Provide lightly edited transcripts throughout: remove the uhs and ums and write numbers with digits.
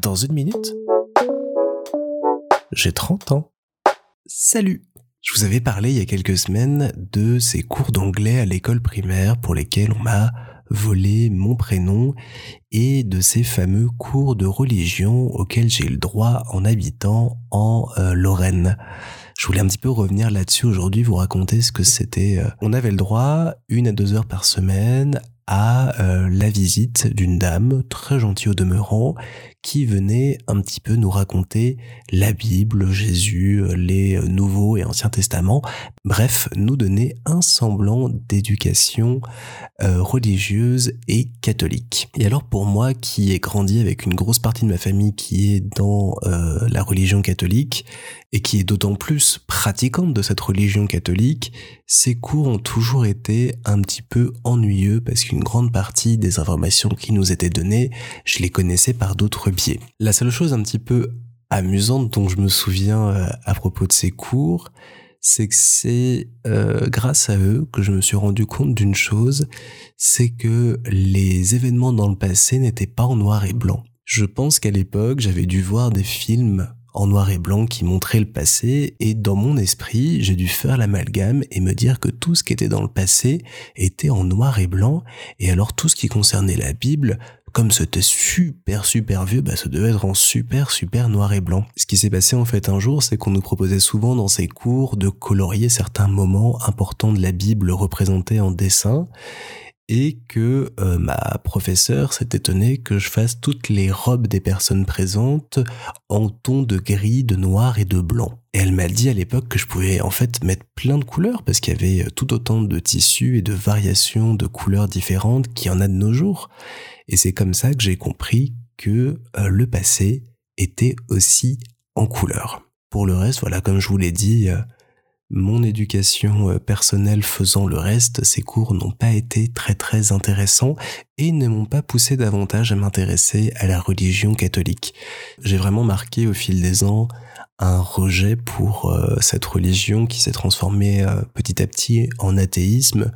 Dans une minute, j'ai 30 ans. Salut! Je vous avais parlé il y a quelques semaines de ces cours d'anglais à l'école primaire pour lesquels on m'a volé mon prénom et de ces fameux cours de religion auxquels j'ai eu le droit en habitant en Lorraine. Je voulais un petit peu revenir là-dessus aujourd'hui, vous raconter ce que c'était. On avait le droit, 1 à 2 heures par semaine, à la visite d'une dame, très gentille au demeurant, qui venait un petit peu nous raconter la Bible, Jésus, les Nouveaux et Anciens Testaments, bref, nous donner un semblant d'éducation religieuse et catholique. Et alors pour moi, qui ai grandi avec une grosse partie de ma famille qui est dans la religion catholique, et qui est d'autant plus pratiquante de cette religion catholique, ces cours ont toujours été un petit peu ennuyeux parce qu'une grande partie des informations qui nous étaient données, je les connaissais par d'autres biais. La seule chose un petit peu amusante dont je me souviens à propos de ces cours, c'est que c'est grâce à eux que je me suis rendu compte d'une chose, c'est que les événements dans le passé n'étaient pas en noir et blanc. Je pense qu'à l'époque, j'avais dû voir des films en noir et blanc qui montrait le passé, et dans mon esprit, j'ai dû faire l'amalgame et me dire que tout ce qui était dans le passé était en noir et blanc, et alors tout ce qui concernait la Bible, comme c'était super vieux, bah ça devait être en super noir et blanc. Ce qui s'est passé en fait un jour, c'est qu'on nous proposait souvent dans ces cours de colorier certains moments importants de la Bible représentés en dessin, et que ma professeure s'est étonnée que je fasse toutes les robes des personnes présentes en tons de gris, de noir et de blanc. Et elle m'a dit à l'époque que je pouvais en fait mettre plein de couleurs parce qu'il y avait tout autant de tissus et de variations de couleurs différentes qu'il y en a de nos jours. Et c'est comme ça que j'ai compris que le passé était aussi en couleurs. Pour le reste, voilà, comme je vous l'ai dit... Mon éducation personnelle faisant le reste, ces cours n'ont pas été très intéressants et ne m'ont pas poussé davantage à m'intéresser à la religion catholique. J'ai vraiment marqué au fil des ans un rejet pour cette religion qui s'est transformée petit à petit en athéisme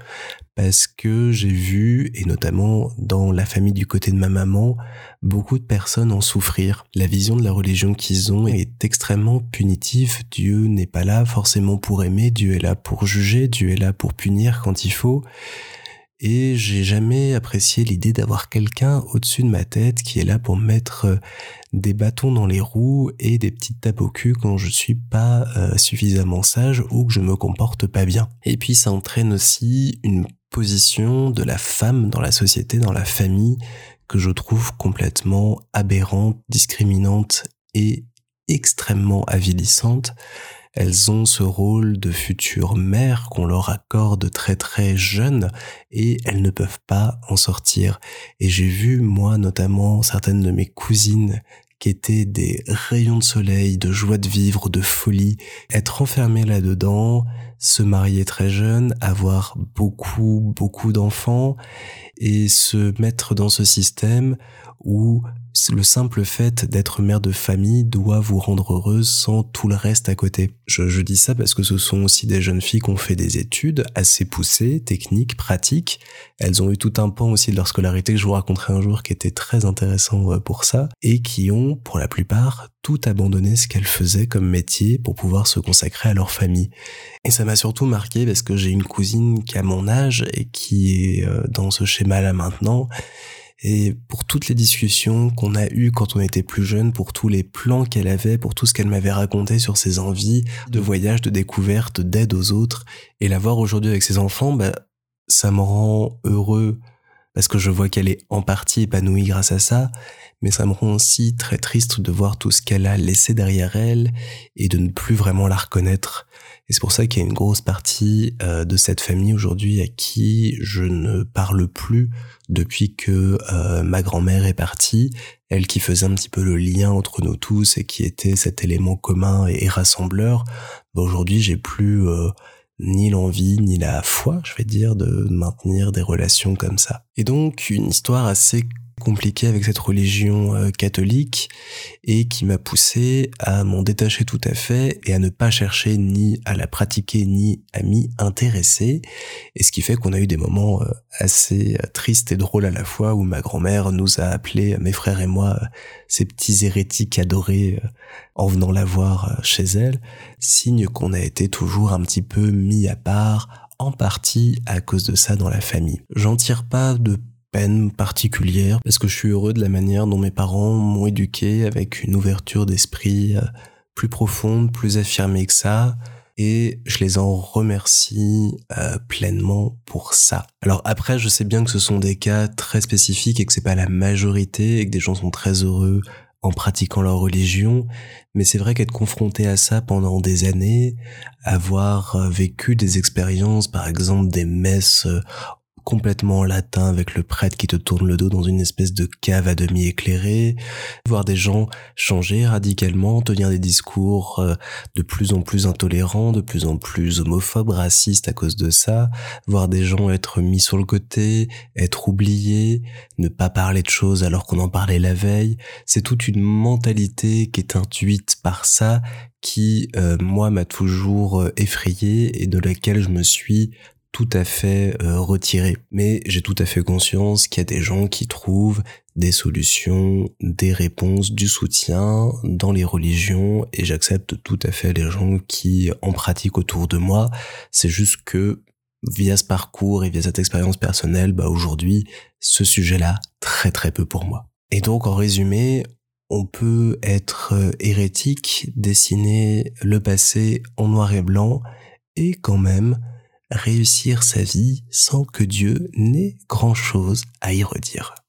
parce que j'ai vu, et notamment dans la famille du côté de ma maman, beaucoup de personnes en souffrir. La vision de la religion qu'ils ont est extrêmement punitive. Dieu n'est pas là forcément pour aimer, Dieu est là pour juger, Dieu est là pour punir quand il faut. Et j'ai jamais apprécié l'idée d'avoir quelqu'un au-dessus de ma tête qui est là pour mettre des bâtons dans les roues et des petites tapes au cul quand je suis pas suffisamment sage ou que je me comporte pas bien. Et puis ça entraîne aussi une position de la femme dans la société, dans la famille, que je trouve complètement aberrante, discriminante et extrêmement avilissante. Elles ont ce rôle de futures mères qu'on leur accorde très jeunes et elles ne peuvent pas en sortir. Et j'ai vu, moi, notamment certaines de mes cousines qui étaient des rayons de soleil, de joie de vivre, de folie, être enfermées là-dedans, se marier très jeune, avoir beaucoup d'enfants et se mettre dans ce système où le simple fait d'être mère de famille doit vous rendre heureuse sans tout le reste à côté. Je dis ça parce que ce sont aussi des jeunes filles qui ont fait des études assez poussées, techniques, pratiques. Elles ont eu tout un pan aussi de leur scolarité que je vous raconterai un jour qui était très intéressant pour ça et qui ont, pour la plupart, tout abandonné ce qu'elles faisaient comme métier pour pouvoir se consacrer à leur famille. Et ça m'a surtout marqué parce que j'ai une cousine qui a mon âge et qui est dans ce schéma-là maintenant. Et pour toutes les discussions qu'on a eues quand on était plus jeune, pour tous les plans qu'elle avait, pour tout ce qu'elle m'avait raconté sur ses envies de voyage, de découverte, d'aide aux autres, et la voir aujourd'hui avec ses enfants, bah, ça me rend heureux parce que je vois qu'elle est en partie épanouie grâce à ça, mais ça me rend aussi très triste de voir tout ce qu'elle a laissé derrière elle et de ne plus vraiment la reconnaître. Et c'est pour ça qu'il y a une grosse partie de cette famille aujourd'hui à qui je ne parle plus depuis que ma grand-mère est partie, elle qui faisait un petit peu le lien entre nous tous et qui était cet élément commun et rassembleur. Bah, aujourd'hui, j'ai plus ni l'envie, ni la foi, je vais dire, de maintenir des relations comme ça. Et donc, une histoire assez compliqué avec cette religion catholique et qui m'a poussé à m'en détacher tout à fait et à ne pas chercher ni à la pratiquer ni à m'y intéresser. Et ce qui fait qu'on a eu des moments assez tristes et drôles à la fois où ma grand-mère nous a appelés, mes frères et moi, ces petits hérétiques adorés en venant la voir chez elle. Signe qu'on a été toujours un petit peu mis à part, en partie à cause de ça dans la famille. J'en tire pas de peine particulière parce que je suis heureux de la manière dont mes parents m'ont éduqué avec une ouverture d'esprit plus profonde, plus affirmée que ça, et je les en remercie pleinement pour ça. Alors après, je sais bien que ce sont des cas très spécifiques et que c'est pas la majorité et que des gens sont très heureux en pratiquant leur religion, mais c'est vrai qu'être confronté à ça pendant des années, avoir vécu des expériences, par exemple des messes complètement en latin avec le prêtre qui te tourne le dos dans une espèce de cave à demi éclairée, voir des gens changer radicalement, tenir des discours de plus en plus intolérants, de plus en plus homophobes, racistes à cause de ça, voir des gens être mis sur le côté, être oubliés, ne pas parler de choses alors qu'on en parlait la veille, c'est toute une mentalité qui est induite par ça, qui moi m'a toujours effrayé et de laquelle je me suis tout à fait retiré. Mais j'ai tout à fait conscience qu'il y a des gens qui trouvent des solutions, des réponses, du soutien dans les religions et j'accepte tout à fait les gens qui en pratiquent autour de moi. C'est juste que via ce parcours et via cette expérience personnelle, aujourd'hui, ce sujet-là, très très peu pour moi. Et donc en résumé, on peut être hérétique, dessiner le passé en noir et blanc et quand même réussir sa vie sans que Dieu n'ait grand-chose à y redire.